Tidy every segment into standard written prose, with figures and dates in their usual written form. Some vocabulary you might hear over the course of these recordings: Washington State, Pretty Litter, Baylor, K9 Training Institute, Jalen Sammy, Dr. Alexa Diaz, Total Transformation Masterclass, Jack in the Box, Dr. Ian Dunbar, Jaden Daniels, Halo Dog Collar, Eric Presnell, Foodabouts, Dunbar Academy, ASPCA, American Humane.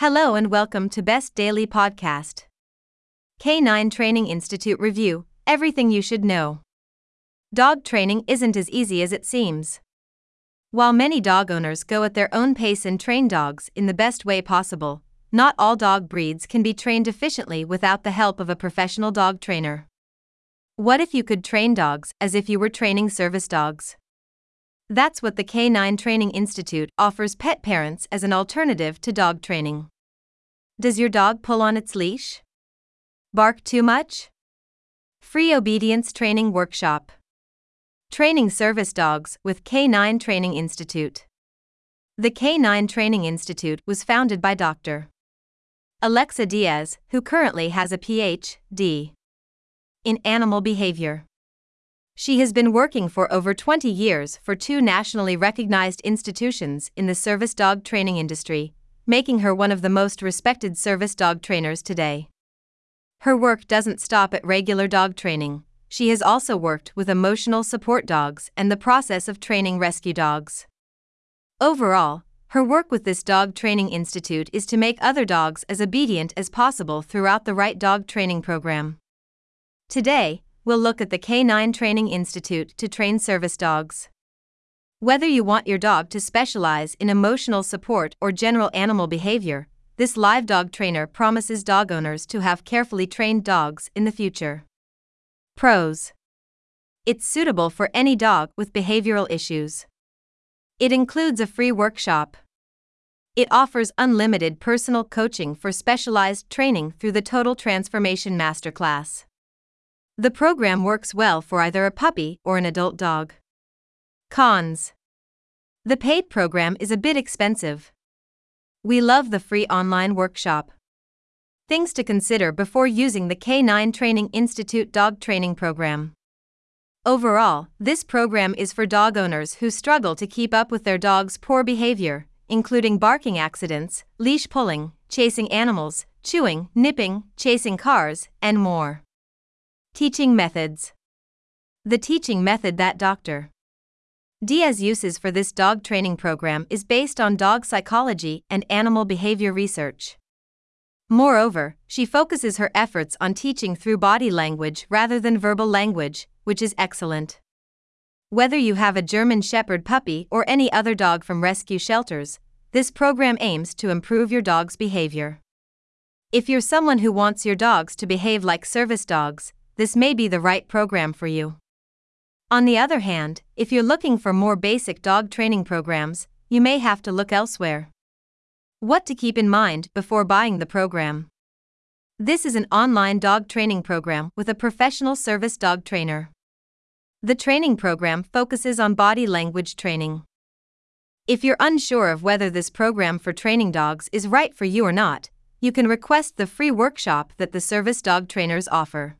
Hello and welcome to Best Daily Podcast. K9 Training Institute Review, Everything You Should Know. Dog training isn't as easy as it seems. While many dog owners go at their own pace and train dogs in the best way possible, not all dog breeds can be trained efficiently without the help of a professional dog trainer. What if you could train dogs as if you were training service dogs? That's what the K9 Training Institute offers pet parents as an alternative to dog training. Does your dog pull on its leash? Bark too much? Free Obedience Training Workshop. Training Service Dogs with K9 Training Institute. The K9 Training Institute was founded by Dr. Alexa Diaz, who currently has a Ph.D. in animal behavior. She has been working for over 20 years for two nationally recognized institutions in the service dog training industry, making her one of the most respected service dog trainers today. Her work doesn't stop at regular dog training. She has also worked with emotional support dogs and the process of training rescue dogs. Overall, her work with this dog training institute is to make other dogs as obedient as possible throughout the right dog training program. Today, we'll look at the K9 Training Institute to train service dogs. Whether you want your dog to specialize in emotional support or general animal behavior, this live dog trainer promises dog owners to have carefully trained dogs in the future. Pros: it's suitable for any dog with behavioral issues. It includes a free workshop. It offers unlimited personal coaching for specialized training through the Total Transformation Masterclass. The program works well for either a puppy or an adult dog. Cons: the paid program is a bit expensive. We love the free online workshop. Things to consider before using the K9 Training Institute Dog Training Program. Overall, this program is for dog owners who struggle to keep up with their dog's poor behavior, including barking accidents, leash pulling, chasing animals, chewing, nipping, chasing cars, and more. Teaching methods. The teaching method that Dr. Diaz uses for this dog training program is based on dog psychology and animal behavior research. Moreover, she focuses her efforts on teaching through body language rather than verbal language, which is excellent. Whether you have a German Shepherd puppy or any other dog from rescue shelters, this program aims to improve your dog's behavior. If you're someone who wants your dogs to behave like service dogs, this may be the right program for you. On the other hand, if you're looking for more basic dog training programs, you may have to look elsewhere. What to keep in mind before buying the program. This is an online dog training program with a professional service dog trainer. The training program focuses on body language training. If you're unsure of whether this program for training dogs is right for you or not, you can request the free workshop that the service dog trainers offer.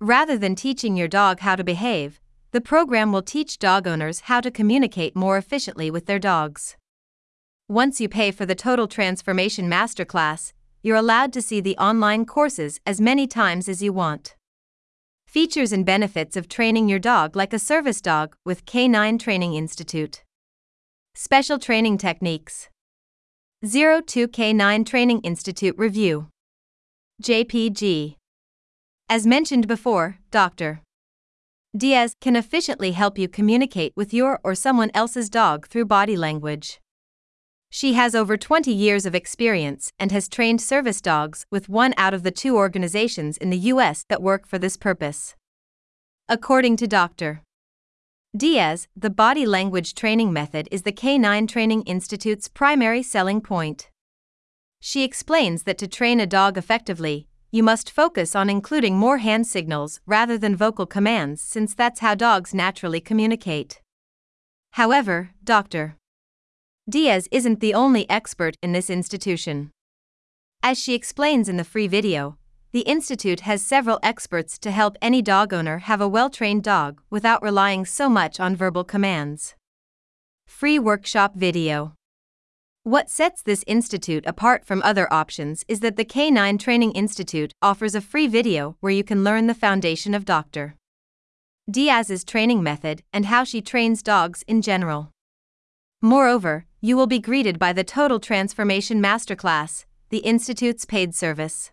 Rather than teaching your dog how to behave, the program will teach dog owners how to communicate more efficiently with their dogs. Once you pay for the Total Transformation Masterclass, you're allowed to see the online courses as many times as you want. Features and benefits of training your dog like a service dog with K9 Training Institute. Special training techniques. 02 K9 Training Institute Review. JPG. As mentioned before, Dr. Diaz can efficiently help you communicate with your or someone else's dog through body language. She has over 20 years of experience and has trained service dogs with one out of the two organizations in the U.S. that work for this purpose. According to Dr. Diaz, the body language training method is the K9 Training Institute's primary selling point. She explains that to train a dog effectively, you must focus on including more hand signals rather than vocal commands, since that's how dogs naturally communicate. However, Dr. Diaz isn't the only expert in this institution. As she explains in the free video, the institute has several experts to help any dog owner have a well-trained dog without relying so much on verbal commands. Free workshop video. What sets this institute apart from other options is that the K9 Training Institute offers a free video where you can learn the foundation of Dr. Diaz's training method and how she trains dogs in general. Moreover, you will be greeted by the Total Transformation Masterclass, the Institute's paid service.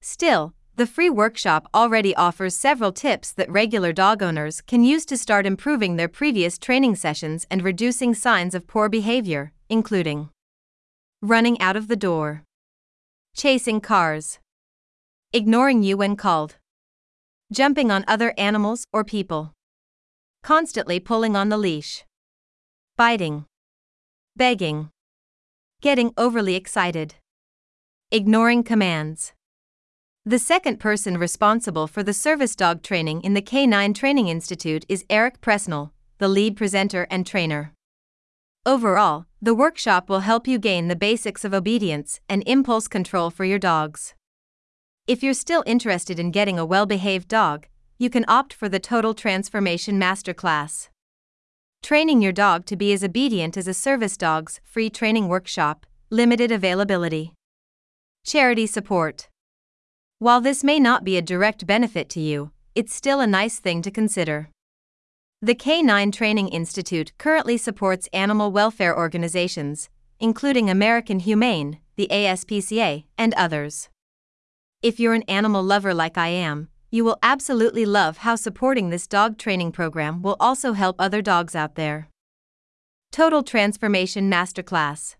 Still, the free workshop already offers several tips that regular dog owners can use to start improving their previous training sessions and reducing signs of poor behavior, including running out of the door, chasing cars, ignoring you when called, jumping on other animals or people, constantly pulling on the leash, biting, begging, getting overly excited, ignoring commands. The second person responsible for the service dog training in the K9 Training Institute is Eric Presnell, the lead presenter and trainer. Overall, the workshop will help you gain the basics of obedience and impulse control for your dogs. If you're still interested in getting a well-behaved dog, you can opt for the Total Transformation Masterclass. Training your dog to be as obedient as a service dog's free training workshop, limited availability. Charity support. While this may not be a direct benefit to you, it's still a nice thing to consider. The K9 Training Institute currently supports animal welfare organizations, including American Humane, the ASPCA, and others. If you're an animal lover like I am, you will absolutely love how supporting this dog training program will also help other dogs out there. Total Transformation Masterclass.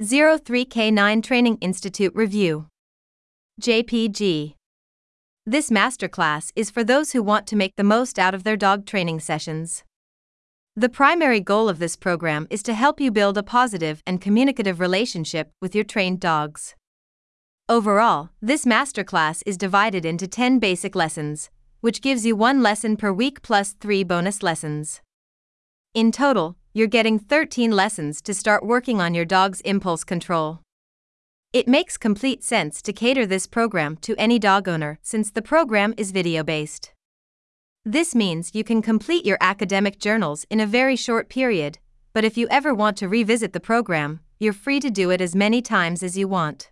03 K9 Training Institute Review. JPG. This masterclass is for those who want to make the most out of their dog training sessions. The primary goal of this program is to help you build a positive and communicative relationship with your trained dogs. Overall, this masterclass is divided into 10 basic lessons, which gives you 1 lesson per week plus 3 bonus lessons. In total, you're getting 13 lessons to start working on your dog's impulse control. It makes complete sense to cater this program to any dog owner since the program is video-based. This means you can complete your academic journals in a very short period, but if you ever want to revisit the program, you're free to do it as many times as you want.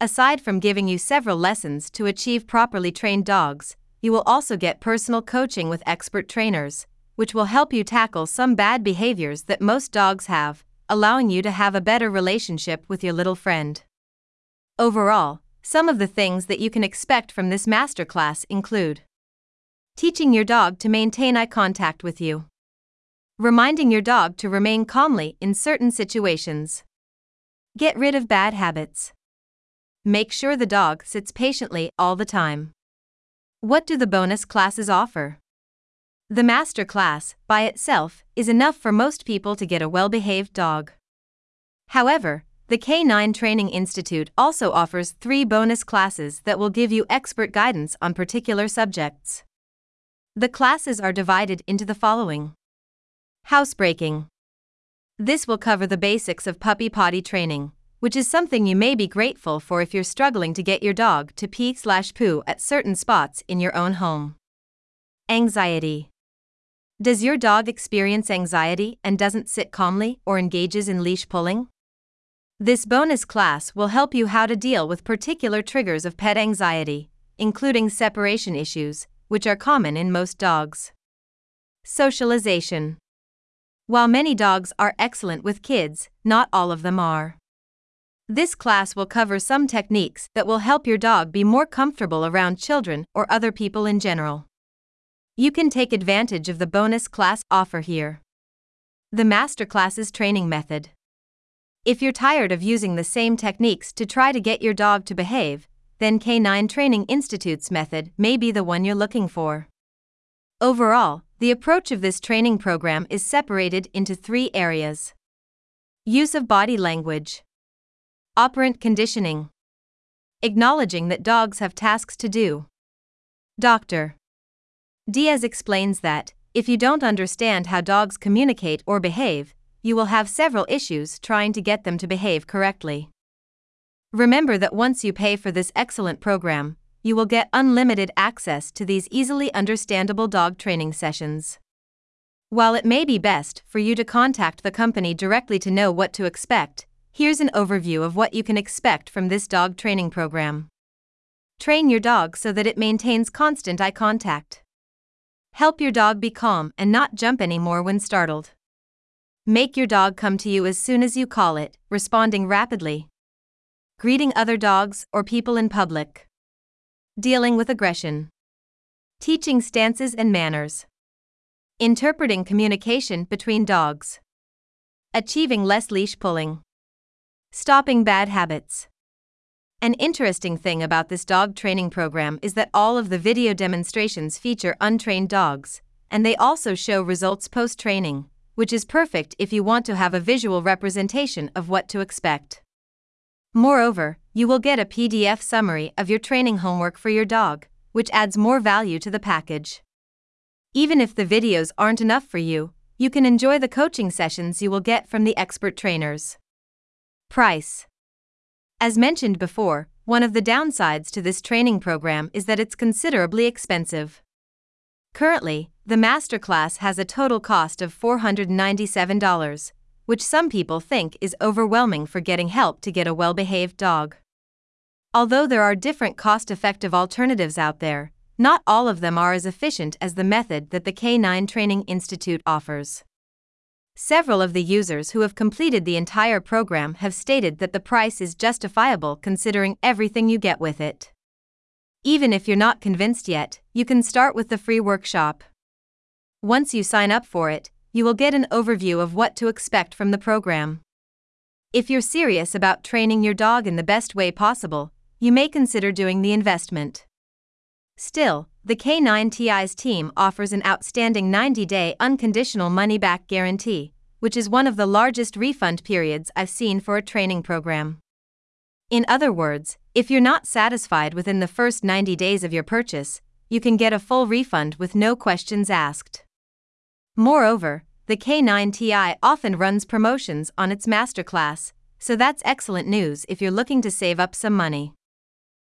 Aside from giving you several lessons to achieve properly trained dogs, you will also get personal coaching with expert trainers, which will help you tackle some bad behaviors that most dogs have, allowing you to have a better relationship with your little friend. Overall, some of the things that you can expect from this masterclass include teaching your dog to maintain eye contact with you, reminding your dog to remain calmly in certain situations, get rid of bad habits, make sure the dog sits patiently all the time. What do the bonus classes offer? The masterclass, by itself, is enough for most people to get a well-behaved dog. However, the K9 Training Institute also offers 3 bonus classes that will give you expert guidance on particular subjects. The classes are divided into the following. Housebreaking. This will cover the basics of puppy potty training, which is something you may be grateful for if you're struggling to get your dog to pee/poo at certain spots in your own home. Anxiety. Does your dog experience anxiety and doesn't sit calmly or engages in leash pulling? This bonus class will help you how to deal with particular triggers of pet anxiety, including separation issues, which are common in most dogs. Socialization. While many dogs are excellent with kids, not all of them are. This class will cover some techniques that will help your dog be more comfortable around children or other people in general. You can take advantage of the bonus class offer here. The masterclass's training method. If you're tired of using the same techniques to try to get your dog to behave, then K9 Training Institute's method may be the one you're looking for. Overall, the approach of this training program is separated into 3 areas: use of body language, operant conditioning, acknowledging that dogs have tasks to do. Dr. Diaz explains that, if you don't understand how dogs communicate or behave, you will have several issues trying to get them to behave correctly. Remember that once you pay for this excellent program, you will get unlimited access to these easily understandable dog training sessions. While it may be best for you to contact the company directly to know what to expect, here's an overview of what you can expect from this dog training program. Train your dog so that it maintains constant eye contact. Help your dog be calm and not jump anymore when startled. Make your dog come to you as soon as you call it, responding rapidly. Greeting other dogs or people in public. Dealing with aggression. Teaching stances and manners. Interpreting communication between dogs. Achieving less leash pulling. Stopping bad habits. An interesting thing about this dog training program is that all of the video demonstrations feature untrained dogs, and they also show results post-training, which is perfect if you want to have a visual representation of what to expect. Moreover, you will get a PDF summary of your training homework for your dog, which adds more value to the package. Even if the videos aren't enough for you, you can enjoy the coaching sessions you will get from the expert trainers. Price. As mentioned before, one of the downsides to this training program is that it's considerably expensive. Currently, the masterclass has a total cost of $497, which some people think is overwhelming for getting help to get a well-behaved dog. Although there are different cost-effective alternatives out there, not all of them are as efficient as the method that the K9 Training Institute offers. Several of the users who have completed the entire program have stated that the price is justifiable considering everything you get with it. Even if you're not convinced yet, you can start with the free workshop. Once you sign up for it, you will get an overview of what to expect from the program. If you're serious about training your dog in the best way possible, you may consider doing the investment. Still, the K9TI's team offers an outstanding 90-day unconditional money-back guarantee, which is one of the largest refund periods I've seen for a training program. In other words, if you're not satisfied within the first 90 days of your purchase, you can get a full refund with no questions asked. Moreover, the K9TI often runs promotions on its masterclass, so that's excellent news if you're looking to save up some money.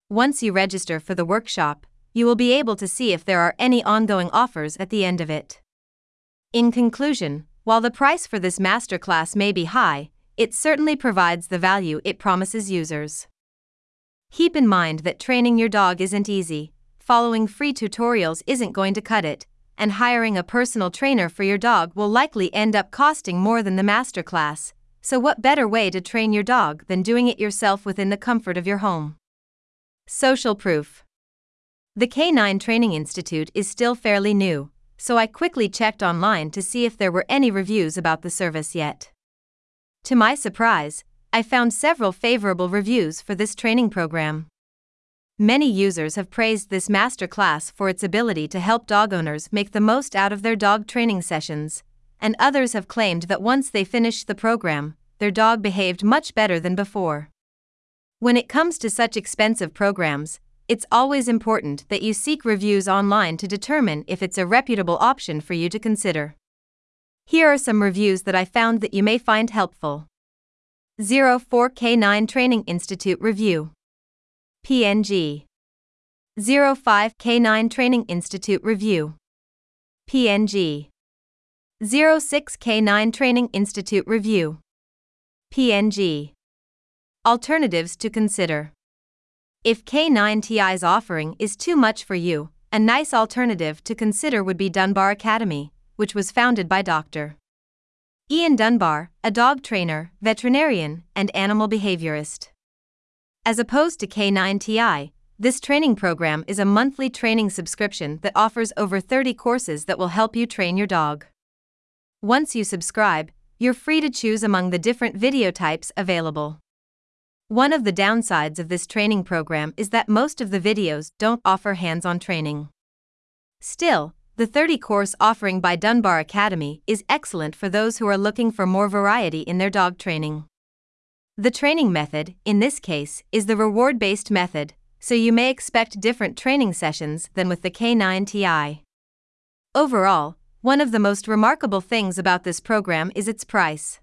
Once you register for the workshop, you will be able to see if there are any ongoing offers at the end of it. In conclusion, while the price for this masterclass may be high, it certainly provides the value it promises users. Keep in mind that training your dog isn't easy, following free tutorials isn't going to cut it, and hiring a personal trainer for your dog will likely end up costing more than the masterclass, so what better way to train your dog than doing it yourself within the comfort of your home? Social proof. The K9 Training Institute is still fairly new, so I quickly checked online to see if there were any reviews about the service yet. To my surprise, I found several favorable reviews for this training program. Many users have praised this masterclass for its ability to help dog owners make the most out of their dog training sessions, and others have claimed that once they finished the program, their dog behaved much better than before. When it comes to such expensive programs, it's always important that you seek reviews online to determine if it's a reputable option for you to consider. Here are some reviews that I found that you may find helpful. 04 K9 Training Institute Review PNG 05 K9 Training Institute Review PNG 06 K9 Training Institute Review PNG Alternatives to consider. If K9TI's offering is too much for you, a nice alternative to consider would be Dunbar Academy, which was founded by Dr. Ian Dunbar, a dog trainer, veterinarian, and animal behaviorist. As opposed to K9TI, this training program is a monthly training subscription that offers over 30 courses that will help you train your dog. Once you subscribe, you're free to choose among the different video types available. One of the downsides of this training program is that most of the videos don't offer hands-on training. Still, the 30-course offering by Dunbar Academy is excellent for those who are looking for more variety in their dog training. The training method, in this case, is the reward-based method, so you may expect different training sessions than with the K9TI. Overall, one of the most remarkable things about this program is its price.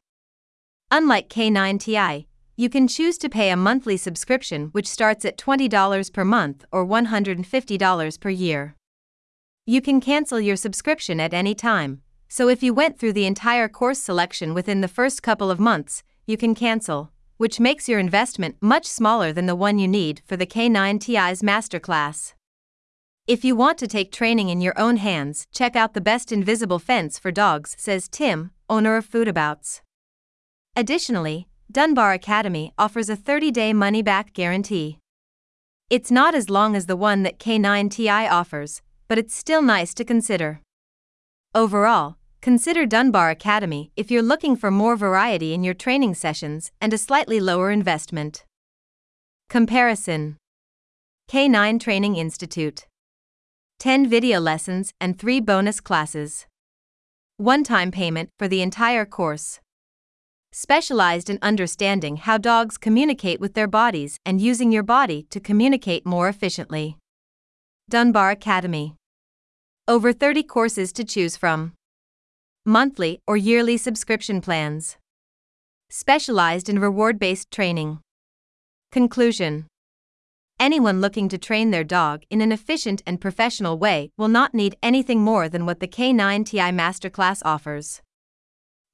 Unlike K9TI, you can choose to pay a monthly subscription which starts at $20 per month or $150 per year. You can cancel your subscription at any time, so if you went through the entire course selection within the first couple of months, you can cancel, which makes your investment much smaller than the one you need for the K9TI's masterclass. If you want to take training in your own hands, check out The Best Invisible Fence for Dogs, says Tim, owner of Foodabouts. Additionally, Dunbar Academy offers a 30-day money-back guarantee. It's not as long as the one that K9TI offers, but it's still nice to consider. Overall, consider Dunbar Academy if you're looking for more variety in your training sessions and a slightly lower investment. Comparison. K9 Training Institute. 10 video lessons and 3 bonus classes. One-time payment for the entire course. Specialized in understanding how dogs communicate with their bodies and using your body to communicate more efficiently. Dunbar Academy. Over 30 courses to choose from. Monthly or yearly subscription plans. Specialized in reward-based training. Conclusion. Anyone looking to train their dog in an efficient and professional way will not need anything more than what the K9TI Masterclass offers.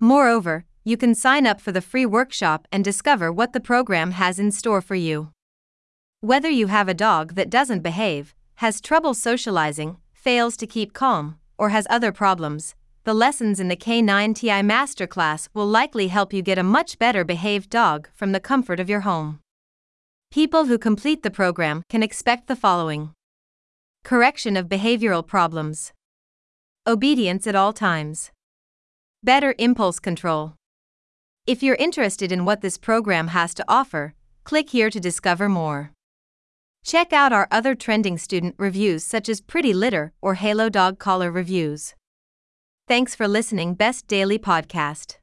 Moreover, you can sign up for the free workshop and discover what the program has in store for you. Whether you have a dog that doesn't behave, has trouble socializing, fails to keep calm, or has other problems, the lessons in the K9TI Masterclass will likely help you get a much better behaved dog from the comfort of your home. People who complete the program can expect the following. Correction of behavioral problems. Obedience at all times. Better impulse control. If you're interested in what this program has to offer, click here to discover more. Check out our other trending student reviews such as Pretty Litter or Halo Dog Collar reviews. Thanks for listening, Best Daily Podcast.